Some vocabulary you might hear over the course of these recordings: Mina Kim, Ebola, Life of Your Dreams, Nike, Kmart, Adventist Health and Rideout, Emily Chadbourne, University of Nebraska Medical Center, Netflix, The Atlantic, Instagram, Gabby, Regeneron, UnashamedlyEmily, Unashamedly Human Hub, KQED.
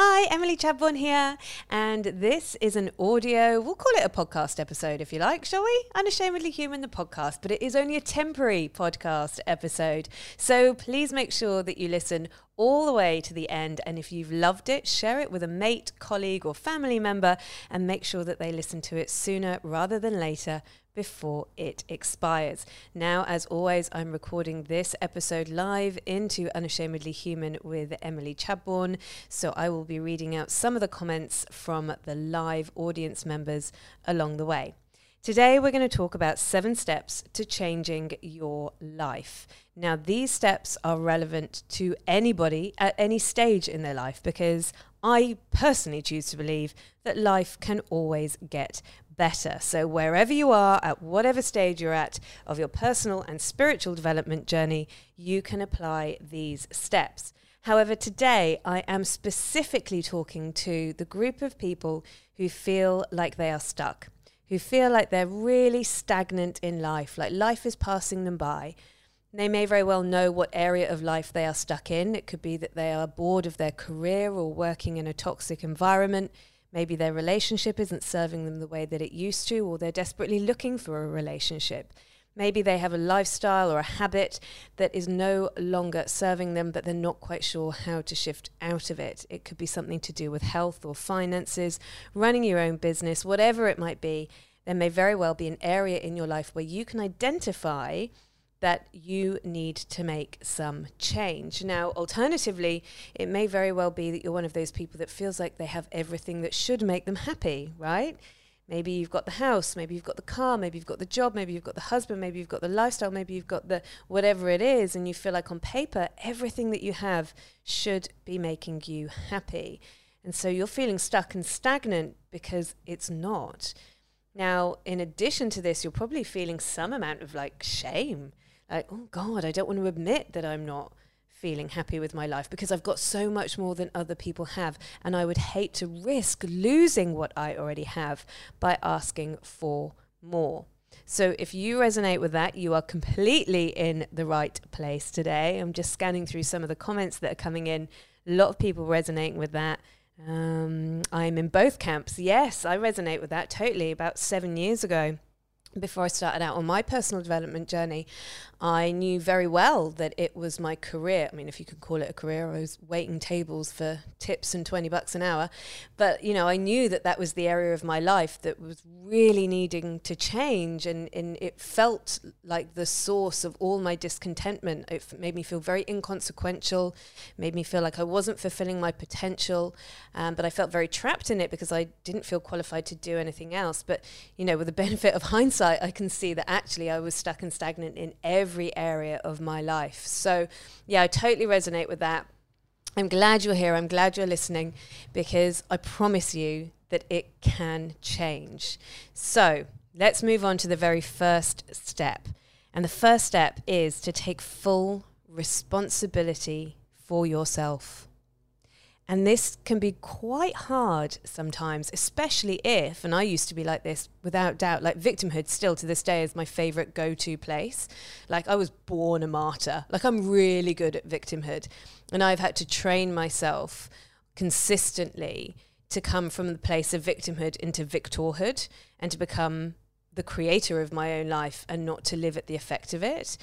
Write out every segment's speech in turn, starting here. Hi, Emily Chadbourne here, and this is an audio, we'll call it a podcast episode if you like, shall we? Unashamedly Human, the podcast, but it is only a temporary podcast episode. So please make sure that you listen all the way to the end, and if you've loved it, share it with a mate, colleague or family member, and make sure that they listen to it sooner rather than later before it expires. Now, as always, I'm recording this episode live into Unashamedly Human with Emily Chadbourne, so I will be reading out some of the comments from the live audience members along the way. Today we're going to talk about 7 steps to changing your life. Now, these steps are relevant to anybody at any stage in their life, because I personally choose to believe that life can always get better. So wherever you are, at whatever stage you're at of your personal and spiritual development journey, you can apply these steps. However, today I am specifically talking to the group of people who feel like they are stuck, who feel like they're really stagnant in life, like life is passing them by. They may very well know what area of life they are stuck in. It could be that they are bored of their career or working in a toxic environment. Maybe their relationship isn't serving them the way that it used to, or they're desperately looking for a relationship. Maybe they have a lifestyle or a habit that is no longer serving them, but they're not quite sure how to shift out of it. It could be something to do with health or finances, running your own business, whatever it might be. There may very well be an area in your life where you can identify that you need to make some change. Now, alternatively, it may very well be that you're one of those people that feels like they have everything that should make them happy, right? Maybe you've got the house, maybe you've got the car, maybe you've got the job, maybe you've got the husband, maybe you've got the lifestyle, maybe you've got the whatever it is, and you feel like on paper, everything that you have should be making you happy. And so you're feeling stuck and stagnant because it's not. Now, in addition to this, you're probably feeling some amount of like shame. Like, oh God, I don't want to admit that I'm not feeling happy with my life because I've got so much more than other people have. And I would hate to risk losing what I already have by asking for more. So if you resonate with that, you are completely in the right place today. I'm just scanning through some of the comments that are coming in. A lot of people resonating with that. I'm in both camps. Yes, I resonate with that totally. About 7 years ago, before I started out on my personal development journey, I knew very well that it was my career. I mean, if you could call it a career, I was waiting tables for tips and 20 bucks an hour. But, you know, I knew that that was the area of my life that was really needing to change. And it felt like the source of all my discontentment. It made me feel very inconsequential, made me feel like I wasn't fulfilling my potential. But I felt very trapped in it because I didn't feel qualified to do anything else. But, you know, with the benefit of hindsight, I can see that actually I was stuck and stagnant in every area of my life. So yeah, I totally resonate with that. I'm glad you're here. I'm glad you're listening, because I promise you that it can change. So let's move on to the very first step. And the first step is to take full responsibility for yourself. And this can be quite hard sometimes, especially if, and I used to be like this without doubt, like victimhood still to this day is my favorite go-to place. Like I was born a martyr, like I'm really good at victimhood. And I've had to train myself consistently to come from the place of victimhood into victorhood and to become the creator of my own life and not to live at the effect of it.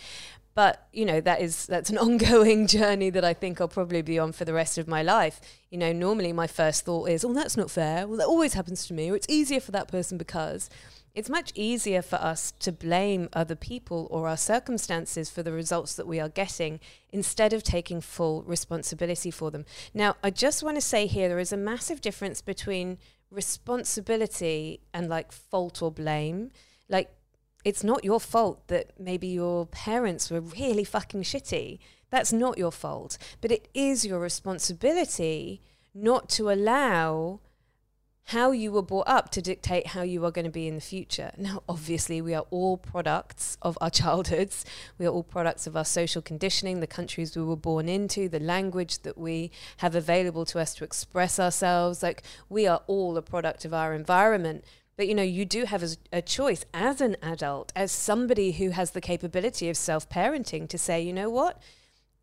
But, you know, that's an ongoing journey that I think I'll probably be on for the rest of my life. You know, normally my first thought is, oh, that's not fair. Well, that always happens to me. Or it's easier for that person because it's much easier for us to blame other people or our circumstances for the results that we are getting instead of taking full responsibility for them. Now, I just want to say here, there is a massive difference between responsibility and like fault or blame. Like, it's not your fault that maybe your parents were really fucking shitty. That's not your fault. But it is your responsibility not to allow how you were brought up to dictate how you are going to be in the future. Now, obviously, we are all products of our childhoods. We are all products of our social conditioning, the countries we were born into, the language that we have available to us to express ourselves. Like, we are all a product of our environment. But, you know, you do have a choice as an adult, as somebody who has the capability of self-parenting to say, you know what,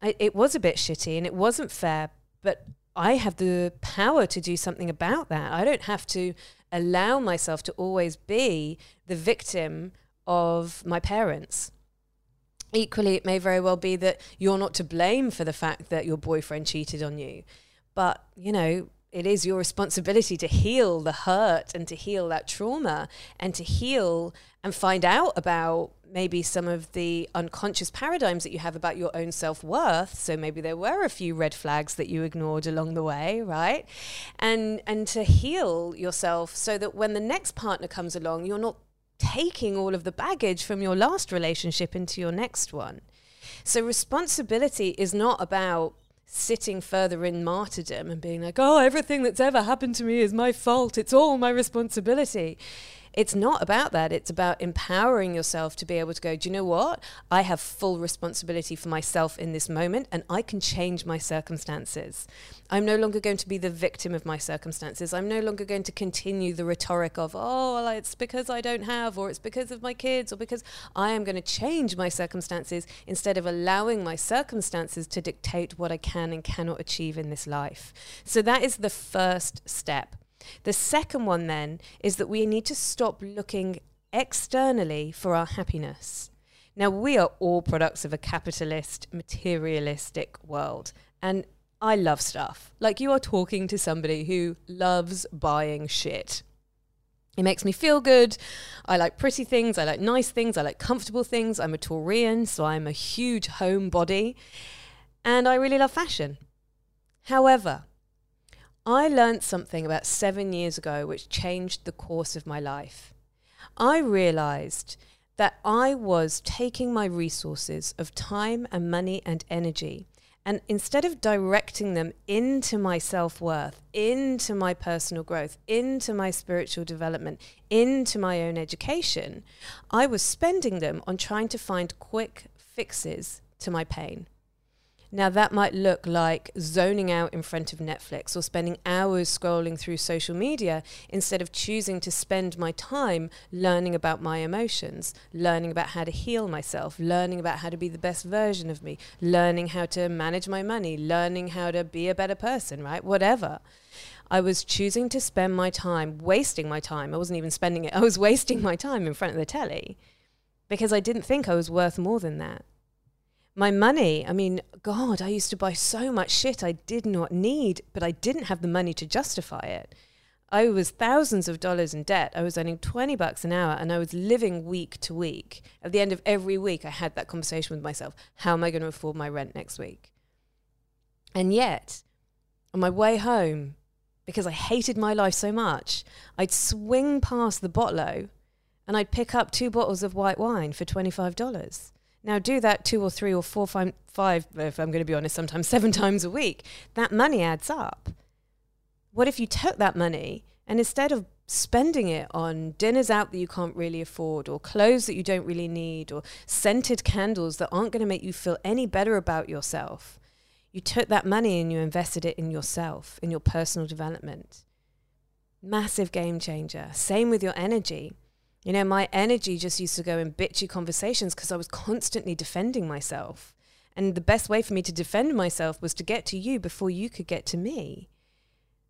it was a bit shitty and it wasn't fair, but I have the power to do something about that. I don't have to allow myself to always be the victim of my parents. Equally, it may very well be that you're not to blame for the fact that your boyfriend cheated on you. But, you know, it is your responsibility to heal the hurt and to heal that trauma and to heal and find out about maybe some of the unconscious paradigms that you have about your own self-worth. So maybe there were a few red flags that you ignored along the way, right? And to heal yourself so that when the next partner comes along, you're not taking all of the baggage from your last relationship into your next one. So responsibility is not about sitting further in martyrdom and being like, oh, everything that's ever happened to me is my fault. It's all my responsibility. It's not about that. It's about empowering yourself to be able to go, do you know what? I have full responsibility for myself in this moment, and I can change my circumstances. I'm no longer going to be the victim of my circumstances. I'm no longer going to continue the rhetoric of, oh, well, it's because I don't have, or it's because of my kids, or because I am going to change my circumstances instead of allowing my circumstances to dictate what I can and cannot achieve in this life. So that is the first step. The second one then is that we need to stop looking externally for our happiness. Now, we are all products of a capitalist, materialistic world. And I love stuff. Like, you are talking to somebody who loves buying shit. It makes me feel good. I like pretty things. I like nice things. I like comfortable things. I'm a Taurian, so I'm a huge homebody. And I really love fashion. However, I learned something about 7 years ago which changed the course of my life. I realized that I was taking my resources of time and money and energy, and instead of directing them into my self-worth, into my personal growth, into my spiritual development, into my own education, I was spending them on trying to find quick fixes to my pain. Now, that might look like zoning out in front of Netflix or spending hours scrolling through social media instead of choosing to spend my time learning about my emotions, learning about how to heal myself, learning about how to be the best version of me, learning how to manage my money, learning how to be a better person, right? Whatever. I was choosing to spend my time, wasting my time. I wasn't even spending it. I was wasting my time in front of the telly because I didn't think I was worth more than that. My money, I mean, God, I used to buy so much shit I did not need, but I didn't have the money to justify it. I was thousands of dollars in debt. I was earning 20 bucks an hour, and I was living week to week. At the end of every week, I had that conversation with myself. How am I going to afford my rent next week? And yet, on my way home, because I hated my life so much, I'd swing past the bottle and I'd pick up 2 bottles of white wine for $25. Now, do that 2 or 3 or 4, 5, if I'm going to be honest, sometimes 7 times a week. That money adds up. What if you took that money and instead of spending it on dinners out that you can't really afford, or clothes that you don't really need, or scented candles that aren't going to make you feel any better about yourself, you took that money and you invested it in yourself, in your personal development? Massive game changer. Same with your energy. You know, my energy just used to go in bitchy conversations because I was constantly defending myself. And the best way for me to defend myself was to get to you before you could get to me.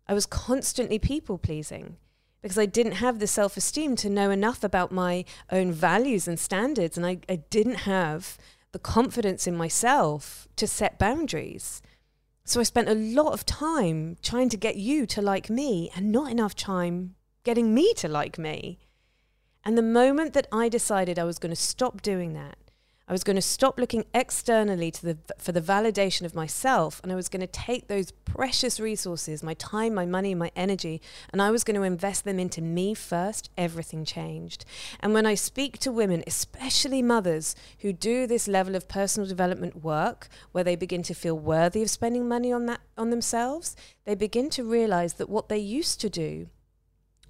I was constantly people-pleasing because I didn't have the self-esteem to know enough about my own values and standards. And I didn't have the confidence in myself to set boundaries. So I spent a lot of time trying to get you to like me and not enough time getting me to like me. And the moment that I decided I was going to stop doing that, I was going to stop looking externally for the validation of myself, and I was going to take those precious resources, my time, my money, my energy, and I was going to invest them into me first, everything changed. And when I speak to women, especially mothers, who do this level of personal development work, where they begin to feel worthy of spending money on themselves, they begin to realize that what they used to do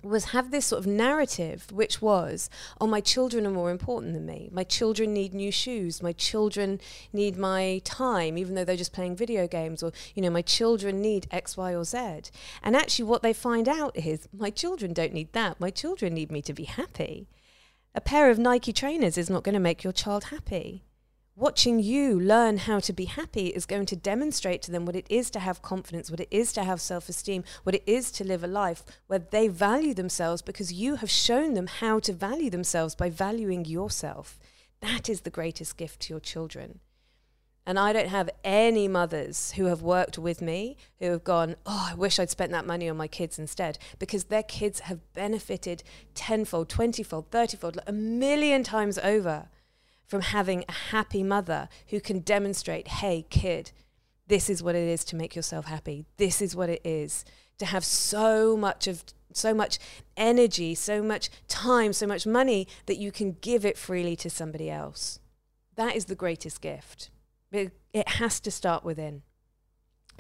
was have this sort of narrative, which was, oh, my children are more important than me. My children need new shoes. My children need my time, even though they're just playing video games. Or, you know, my children need X, Y, or Z. And actually what they find out is, my children don't need that. My children need me to be happy. A pair of Nike trainers is not going to make your child happy. watching you learn how to be happy is going to demonstrate to them what it is to have confidence, what it is to have self-esteem, what it is to live a life where they value themselves, because you have shown them how to value themselves by valuing yourself. That is the greatest gift to your children. And I don't have any mothers who have worked with me who have gone, oh, I wish I'd spent that money on my kids instead, because their kids have benefited tenfold, 20-fold, 30-fold, like a million times over, from having a happy mother who can demonstrate, hey kid, this is what it is to make yourself happy. This is what it is to have so much energy, so much time, so much money that you can give it freely to somebody else. That is the greatest gift. It has to start within.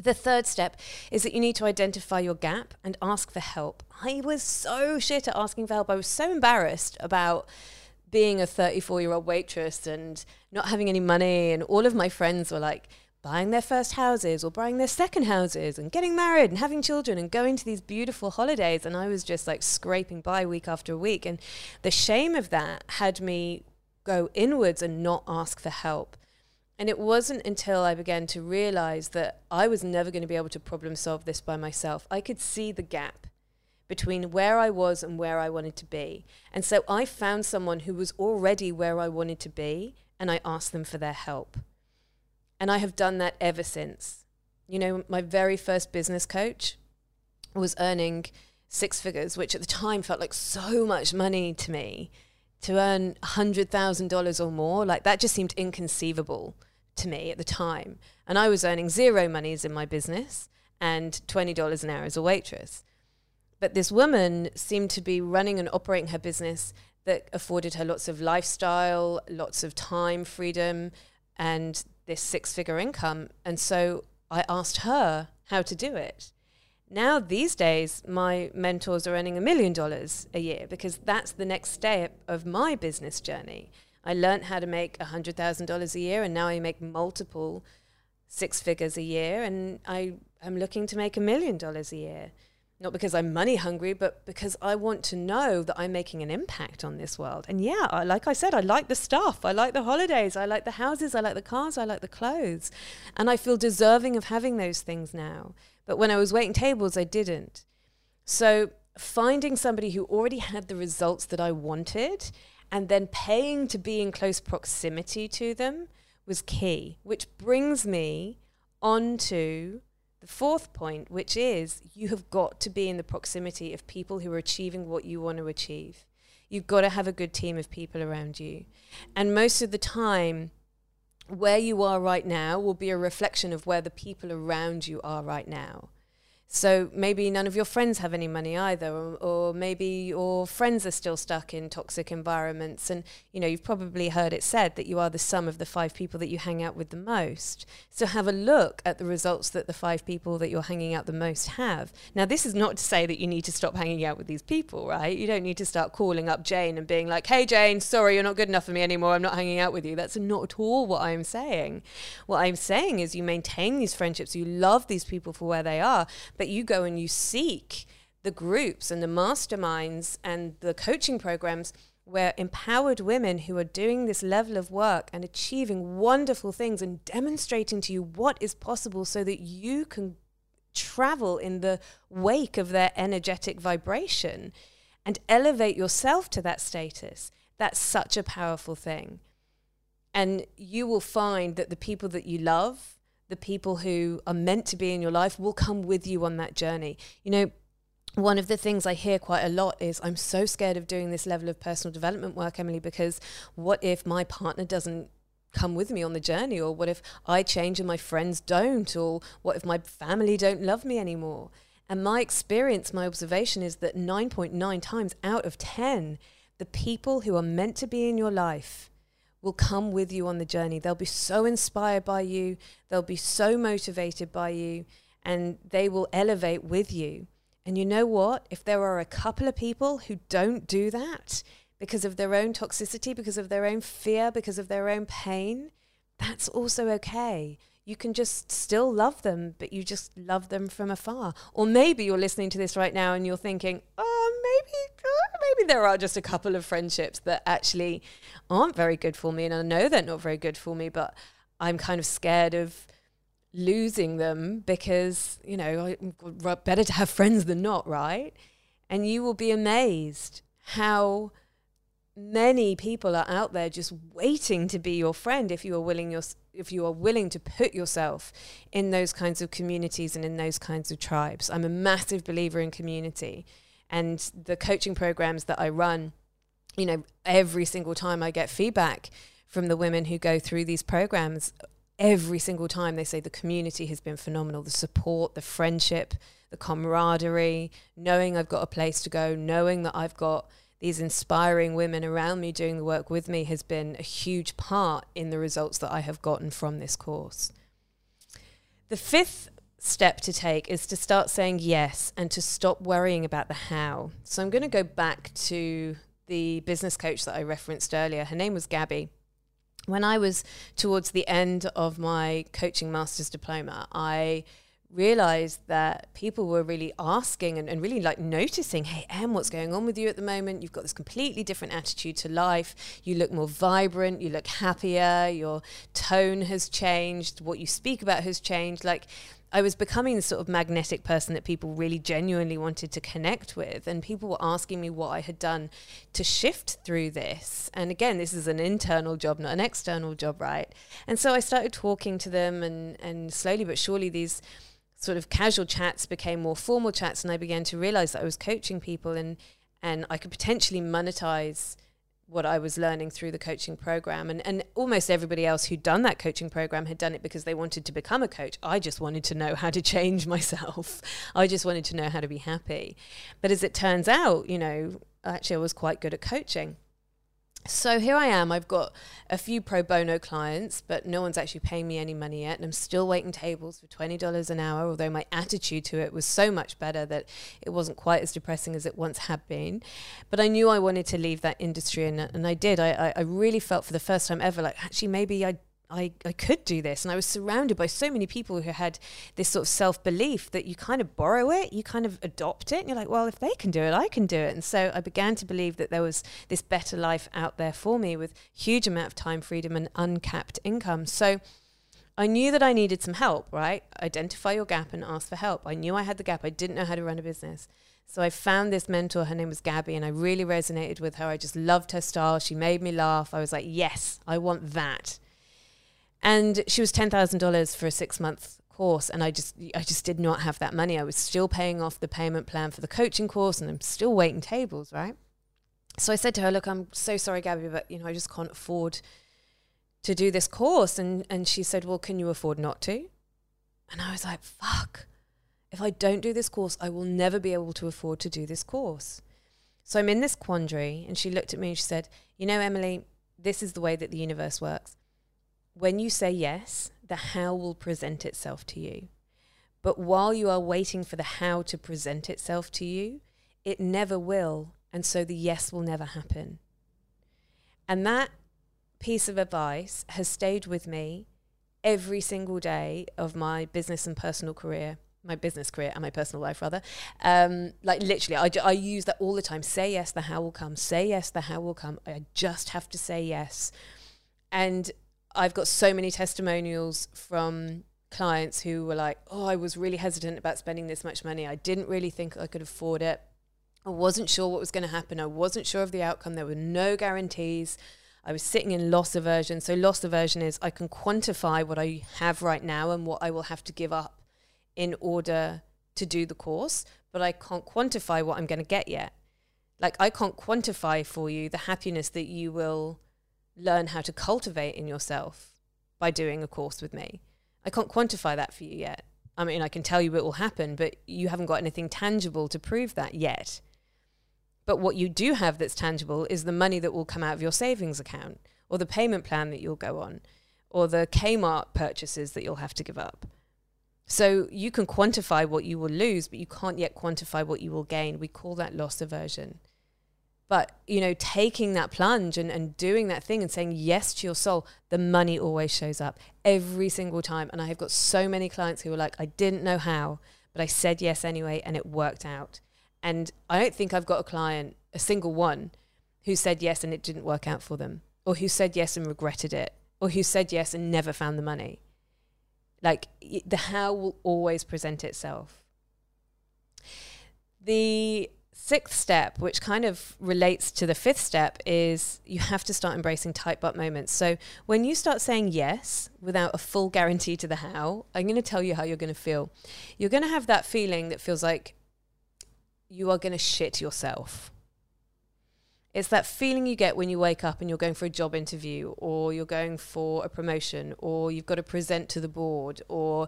The third step is that you need to identify your gap and ask for help. I was so shit at asking for help. I was so embarrassed about being a 34-year-old waitress and not having any money, and all of my friends were like buying their first houses or buying their second houses and getting married and having children and going to these beautiful holidays, and I was just like scraping by week after week, and the shame of that had me go inwards and not ask for help. And it wasn't until I began to realize that I was never going to be able to problem solve this by myself. I could see the gap between where I was and where I wanted to be. And so I found someone who was already where I wanted to be, and I asked them for their help. And I have done that ever since. You know, my very first business coach was earning 6 figures, which at the time felt like so much money to me. To earn $100,000 or more, like that just seemed inconceivable to me at the time. And I was earning zero monies in my business and $20 an hour as a waitress. But this woman seemed to be running and operating her business that afforded her lots of lifestyle, lots of time, freedom, and this 6-figure income. And so I asked her how to do it. Now these days, my mentors are earning $1 million a year, because that's the next step of my business journey. I learned how to make $100,000 a year, and now I make multiple 6 figures a year, and I am looking to make $1 million a year. Not because I'm money hungry, but because I want to know that I'm making an impact on this world. And yeah, like I said, I like the stuff. I like the holidays. I like the houses. I like the cars. I like the clothes. And I feel deserving of having those things now. But when I was waiting tables, I didn't. So finding somebody who already had the results that I wanted and then paying to be in close proximity to them was key, which brings me on to the fourth point, which is you have got to be in the proximity of people who are achieving what you want to achieve. You've got to have a good team of people around you. And most of the time, where you are right now will be a reflection of where the people around you are right now. So maybe none of your friends have any money either, or maybe your friends are still stuck in toxic environments. And, you know, you've probably heard it said that you are the sum of the 5 people that you hang out with the most. So have a look at the results that the 5 people that you're hanging out the most have. Now, this is not to say that you need to stop hanging out with these people, right? You don't need to start calling up Jane and being like, hey, Jane, sorry, you're not good enough for me anymore. I'm not hanging out with you. That's not at all what I'm saying. What I'm saying is you maintain these friendships. You love these people for where they are, but you go and you seek the groups and the masterminds and the coaching programs where empowered women who are doing this level of work and achieving wonderful things and demonstrating to you what is possible, so that you can travel in the wake of their energetic vibration and elevate yourself to that status. That's such a powerful thing. And you will find that the people that you love, the people who are meant to be in your life, will come with you on that journey. You know, one of the things I hear quite a lot is, I'm so scared of doing this level of personal development work, Emily, because what if my partner doesn't come with me on the journey? Or what if I change and my friends don't? Or what if my family don't love me anymore? And my experience, my observation is that 9.9 times out of 10, the people who are meant to be in your life will come with you on the journey. They'll be so inspired by you. They'll be so motivated by you, and they will elevate with you. And you know what? If there are a couple of people who don't do that because of their own toxicity, because of their own fear, because of their own pain, that's also okay. You can just still love them, but you just love them from afar. Or maybe you're listening to this right now and you're thinking, oh, maybe maybe there are just a couple of friendships that actually aren't very good for me, and I know they're not very good for me, but I'm kind of scared of losing them because, you know, better to have friends than not, right? And you will be amazed how many people are out there just waiting to be your friend if you are willing to put yourself in those kinds of communities and in those kinds of tribes. I'm a massive believer in community, and the coaching programs that I run, you know, every single time I get feedback from the women who go through these programs, every single time they say the community has been phenomenal, the support, the friendship, the camaraderie, knowing I've got a place to go, knowing that I've got these inspiring women around me doing the work with me has been a huge part in the results that I have gotten from this course. The fifth step to take is to start saying yes and to stop worrying about the how. So I'm going to go back to the business coach that I referenced earlier. Her name was Gabby. When I was towards the end of my coaching master's diploma, I realized that people were really asking and really like noticing, hey, Em, what's going on with you at the moment? You've got this completely different attitude to life. You look more vibrant. You look happier. Your tone has changed. What you speak about has changed. Like, I was becoming the sort of magnetic person that people really genuinely wanted to connect with. And people were asking me what I had done to shift through this. And again, this is an internal job, not an external job, right? And so I started talking to them, and slowly but surely these sort of casual chats became more formal chats, and I began to realize that I was coaching people and I could potentially monetize what I was learning through the coaching program. And almost everybody else who'd done that coaching program had done it because they wanted to become a coach. I just wanted to know how to change myself. I just wanted to know how to be happy. But as it turns out, you know, actually I was quite good at coaching. So here I am, I've got a few pro bono clients, but no one's actually paying me any money yet. And I'm still waiting tables for $20 an hour, although my attitude to it was so much better that it wasn't quite as depressing as it once had been. But I knew I wanted to leave that industry, and I did. I really felt for the first time ever, like, actually, maybe I could do this. And I was surrounded by so many people who had this sort of self-belief that you kind of borrow it, you kind of adopt it, and you're like, well, if they can do it, I can do it. And so I began to believe that there was this better life out there for me with huge amount of time freedom and uncapped income. So I knew that I needed some help, right? Identify your gap and ask for help. I knew I had the gap. I didn't know how to run a business. So I found this mentor, her name was Gabby, and I really resonated with her. I just loved her style. She made me laugh. I was like, yes, I want that. And she was $10,000 for a 6-month course, and I just did not have that money. I was still paying off the payment plan for the coaching course, and I'm still waiting tables, right? So I said to her, look, I'm so sorry, Gabby, but, you know, I just can't afford to do this course. And she said, well, can you afford not to? And I was like, fuck, if I don't do this course, I will never be able to afford to do this course. So I'm in this quandary, and she looked at me and she said, you know, Emily, this is the way that the universe works. When you say yes, the how will present itself to you. But while you are waiting for the how to present itself to you, it never will, and so the yes will never happen. And that piece of advice has stayed with me every single day of my business and personal career, my business career and my personal life, rather. Like, literally, I use that all the time. Say yes, the how will come. Say yes, the how will come. I just have to say yes. And I've got so many testimonials from clients who were like, oh, I was really hesitant about spending this much money. I didn't really think I could afford it. I wasn't sure what was going to happen. I wasn't sure of the outcome. There were no guarantees. I was sitting in loss aversion. So loss aversion is I can quantify what I have right now and what I will have to give up in order to do the course, but I can't quantify what I'm going to get yet. Like, I can't quantify for you the happiness that you will learn how to cultivate in yourself by doing a course with me. I can't quantify that for you yet. I mean, I can tell you it will happen, but you haven't got anything tangible to prove that yet. But what you do have that's tangible is the money that will come out of your savings account, or the payment plan that you'll go on, or the Kmart purchases that you'll have to give up. So you can quantify what you will lose, but you can't yet quantify what you will gain. We call that loss aversion. But, you know, taking that plunge and doing that thing and saying yes to your soul, the money always shows up every single time. And I have got so many clients who were like, I didn't know how, but I said yes anyway, and it worked out. And I don't think I've got a client, a single one, who said yes and it didn't work out for them, or who said yes and regretted it, or who said yes and never found the money. Like, the how will always present itself. The sixth step, which kind of relates to the fifth step, is you have to start embracing tight butt moments. So when you start saying yes without a full guarantee to the how, I'm going to tell you how you're going to feel. You're going to have that feeling that feels like you are going to shit yourself. It's that feeling you get when you wake up and you're going for a job interview, or you're going for a promotion, or you've got to present to the board, or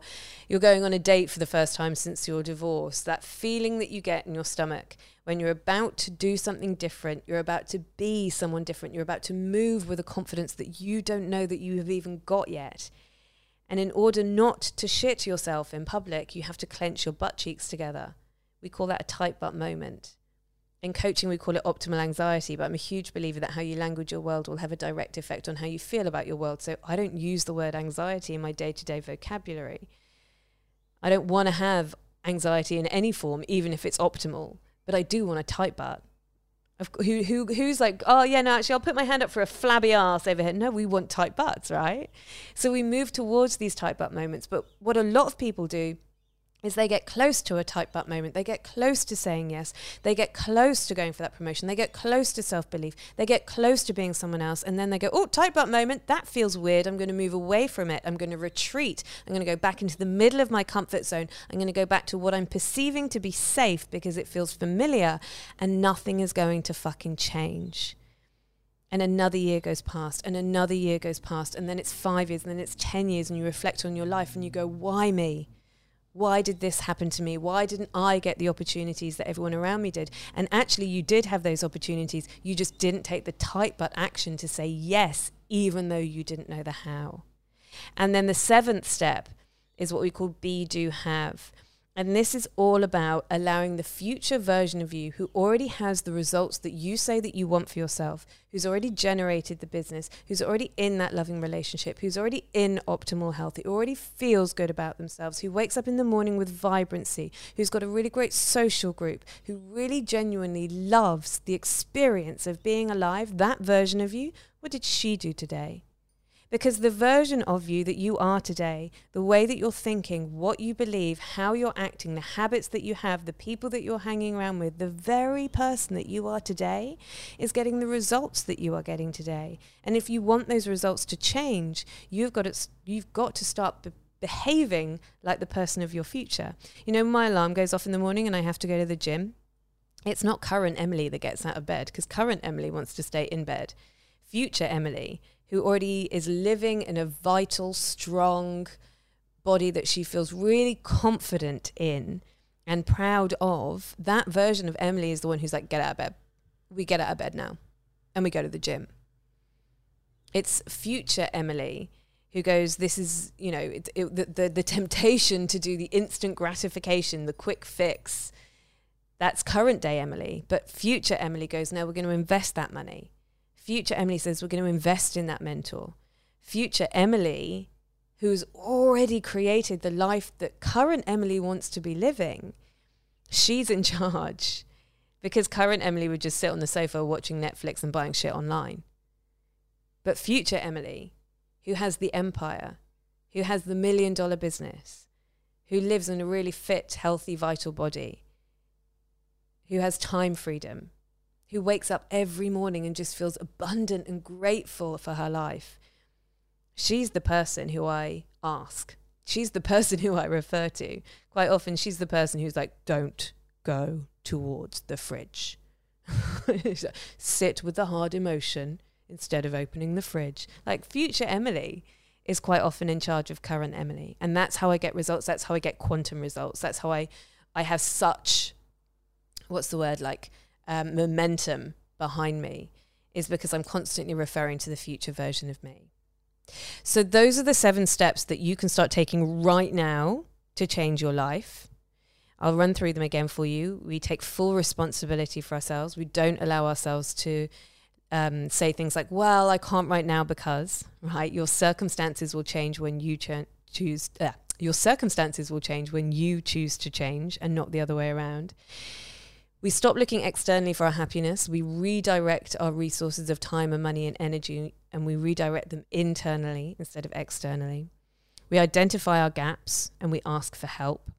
you're going on a date for the first time since your divorce. That feeling that you get in your stomach when you're about to do something different, you're about to be someone different, you're about to move with a confidence that you don't know that you have even got yet. And in order not to shit yourself in public, you have to clench your butt cheeks together. We call that a tight butt moment. In coaching, we call it optimal anxiety, but I'm a huge believer that how you language your world will have a direct effect on how you feel about your world. So I don't use the word anxiety in my day-to-day vocabulary. I don't want to have anxiety in any form, even if it's optimal, but I do want a tight butt. Who's like, oh yeah, no, actually I'll put my hand up for a flabby ass over here. No, we want tight butts, right? So we move towards these tight butt moments. But what a lot of people do is they get close to a tight butt moment. They get close to saying yes. They get close to going for that promotion. They get close to self-belief. They get close to being someone else. And then they go, oh, tight butt moment. That feels weird. I'm going to move away from it. I'm going to retreat. I'm going to go back into the middle of my comfort zone. I'm going to go back to what I'm perceiving to be safe because it feels familiar, and nothing is going to fucking change. And another year goes past, and another year goes past, and then it's 5 years, and then it's 10 years, and you reflect on your life and you go, why me? Why did this happen to me? Why didn't I get the opportunities that everyone around me did? And actually, you did have those opportunities. You just didn't take the tight butt action to say yes, even though you didn't know the how. And then the seventh step is what we call be, do, have. And this is all about allowing the future version of you who already has the results that you say that you want for yourself, who's already generated the business, who's already in that loving relationship, who's already in optimal health, who already feels good about themselves, who wakes up in the morning with vibrancy, who's got a really great social group, who really genuinely loves the experience of being alive. That version of you, what did she do today? Because the version of you that you are today, the way that you're thinking, what you believe, how you're acting, the habits that you have, the people that you're hanging around with, the very person that you are today is getting the results that you are getting today. And if you want those results to change, you've got to start behaving like the person of your future. You know, my alarm goes off in the morning and I have to go to the gym. It's not current Emily that gets out of bed, because current Emily wants to stay in bed. Future Emily, who already is living in a vital, strong body that she feels really confident in and proud of, that version of Emily is the one who's like, get out of bed. We get out of bed now and we go to the gym. It's future Emily who goes, this is, you know, the temptation to do the instant gratification, the quick fix. That's current day Emily. But future Emily goes, no, we're going to invest that money. Future Emily says, we're going to invest in that mentor. Future Emily, who's already created the life that current Emily wants to be living, she's in charge. Because current Emily would just sit on the sofa watching Netflix and buying shit online. But future Emily, who has the empire, who has the $1 million business, who lives in a really fit, healthy, vital body, who has time freedom, who wakes up every morning and just feels abundant and grateful for her life. She's the person who I ask. She's the person who I refer to. Quite often, she's the person who's like, don't go towards the fridge. Sit with the hard emotion instead of opening the fridge. Like, future Emily is quite often in charge of current Emily. And that's how I get results. That's how I get quantum results. That's how I have such, what's the word, like, momentum behind me, is because I'm constantly referring to the future version of me. So those are the 7 steps that you can start taking right now to change your life. I'll run through them again for you. We take full responsibility for ourselves. We don't allow ourselves to say things like, well, I can't right now because, right? Your circumstances will change when you choose. Your circumstances will change when you choose to change, and not the other way around. We stop looking externally for our happiness. We redirect our resources of time and money and energy, and we redirect them internally instead of externally. We identify our gaps and we ask for help.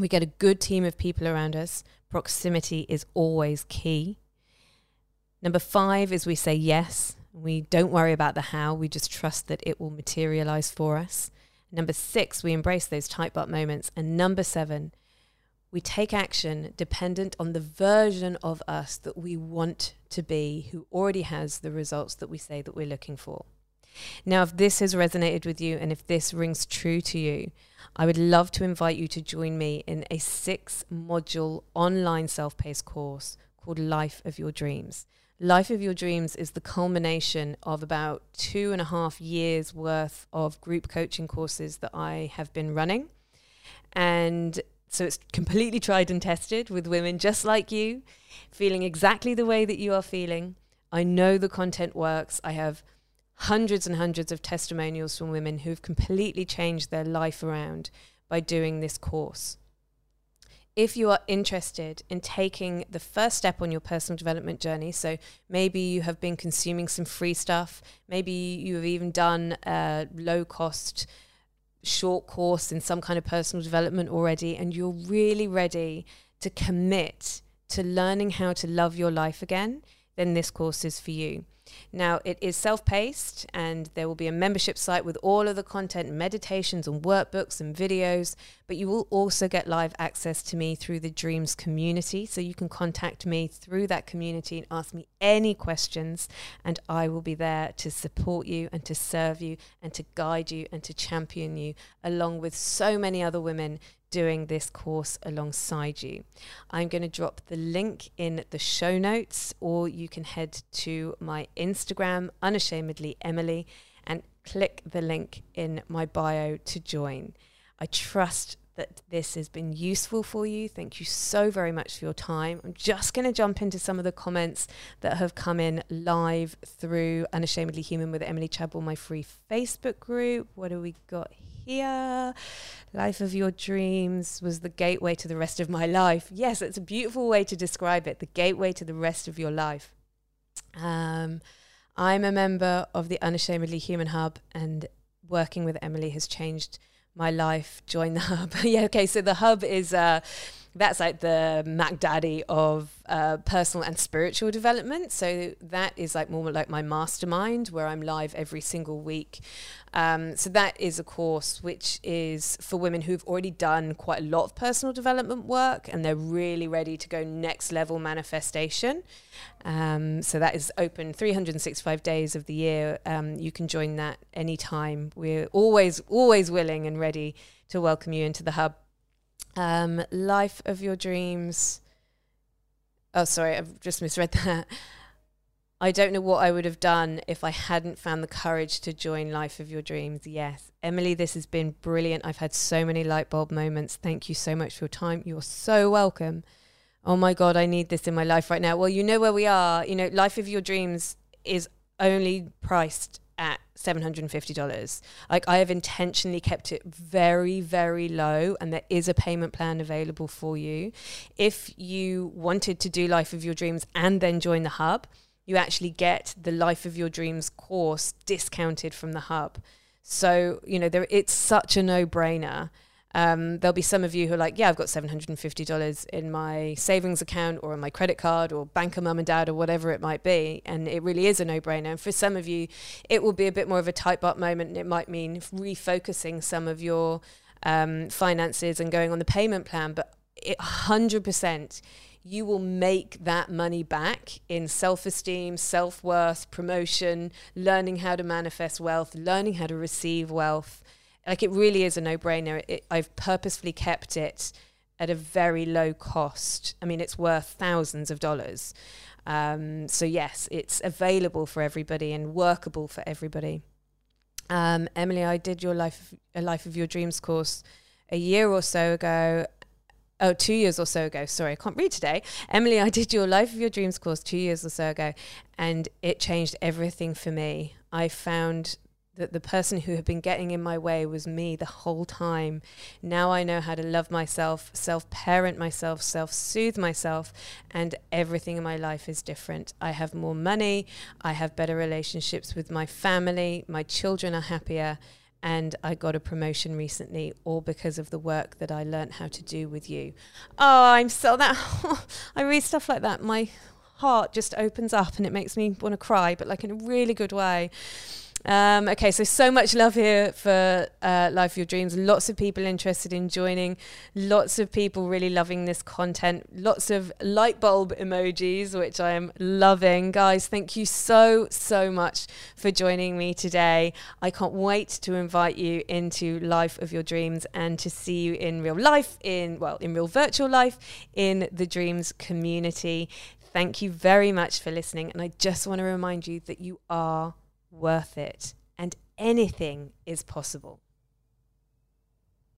We get a good team of people around us. Proximity is always key. Number 5 is we say yes. We don't worry about the how. We just trust that it will materialize for us. Number 6, we embrace those tight butt moments. And number 7, we take action dependent on the version of us that we want to be, who already has the results that we say that we're looking for. Now, if this has resonated with you and if this rings true to you, I would love to invite you to join me in a 6-module online self-paced course called Life of Your Dreams. Life of Your Dreams is the culmination of about 2.5 years worth of group coaching courses that I have been running. And so it's completely tried and tested with women just like you, feeling exactly the way that you are feeling. I know the content works. I have hundreds and hundreds of testimonials from women who've completely changed their life around by doing this course. If you are interested in taking the first step on your personal development journey, so maybe you have been consuming some free stuff, maybe you have even done a low-cost short course in some kind of personal development already, and you're really ready to commit to learning how to love your life again, then this course is for you. Now, it is self-paced, and there will be a membership site with all of the content, meditations and workbooks and videos, but you will also get live access to me through the Dreams community. So you can contact me through that community and ask me any questions, and I will be there to support you and to serve you and to guide you and to champion you, along with so many other women doing this course alongside you. I'm going to drop the link in the show notes, or you can head to my Instagram, UnashamedlyEmily, and click the link in my bio to join. I trust that this has been useful for you. Thank you so very much for your time. I'm just going to jump into some of the comments that have come in live through Unashamedly Human with Emily Chadbourne, my free Facebook group. What do we got here? Life of Your Dreams was the gateway to the rest of my life. Yes, it's a beautiful way to describe it, the gateway to the rest of your life. I'm a member of the Unashamedly Human Hub, and working with Emily has changed my life. Join the hub. Yeah, okay, so the hub is, that's like the Mac Daddy of personal and spiritual development. So that is like more like my mastermind, where I'm live every single week. So that is a course which is for women who've already done quite a lot of personal development work, and they're really ready to go next level manifestation. So that is open 365 days of the year. You can join that anytime. We're always willing and ready to welcome you into the hub. Life of Your Dreams. Oh, sorry, I've just misread that. I don't know what I would have done if I hadn't found the courage to join Life of Your Dreams. Yes, Emily, this has been brilliant. I've had so many light bulb moments. Thank you so much for your time. You're so welcome. Oh my God, I need this in my life right now. Well, you know where we are. You know, Life of Your Dreams is only priced at $750. Like, I have intentionally kept it very, very low, and there is a payment plan available for you. If you wanted to do Life of Your Dreams and then join the hub, you actually get the Life of Your Dreams course discounted from the hub. So, you know, it's such a no-brainer. There'll be some of you who are like, yeah, I've got $750 in my savings account or on my credit card or bank of mum and dad or whatever it might be. And it really is a no-brainer. And for some of you, it will be a bit more of a tight butt moment, and it might mean refocusing some of your finances and going on the payment plan. But 100%, you will make that money back in self-esteem, self-worth, promotion, learning how to manifest wealth, learning how to receive wealth. Like, it really is a no-brainer. I've purposefully kept it at a very low cost. I mean, it's worth thousands of dollars. So yes, it's available for everybody and workable for everybody. Emily, I did your Life of Your Dreams course a year or so ago. Oh, 2 years or so ago. Sorry, I can't read today. Emily, I did your Life of Your Dreams course 2 years or so ago, and it changed everything for me. I found that the person who had been getting in my way was me the whole time. Now I know how to love myself, self-parent myself, self-soothe myself, and everything in my life is different. I have more money, I have better relationships with my family, my children are happier, and I got a promotion recently, all because of the work that I learned how to do with you. Oh, I'm so that, I read stuff like that, my heart just opens up and it makes me want to cry, but like in a really good way. Okay, so much love here for Life of Your Dreams. Lots of people interested in joining. Lots of people really loving this content. Lots of light bulb emojis, which I am loving. Guys, thank you so, so much for joining me today. I can't wait to invite you into Life of Your Dreams and to see you in real life, in real virtual life, in the Dreams community. Thank you very much for listening. And I just want to remind you that you are worth it, and anything is possible.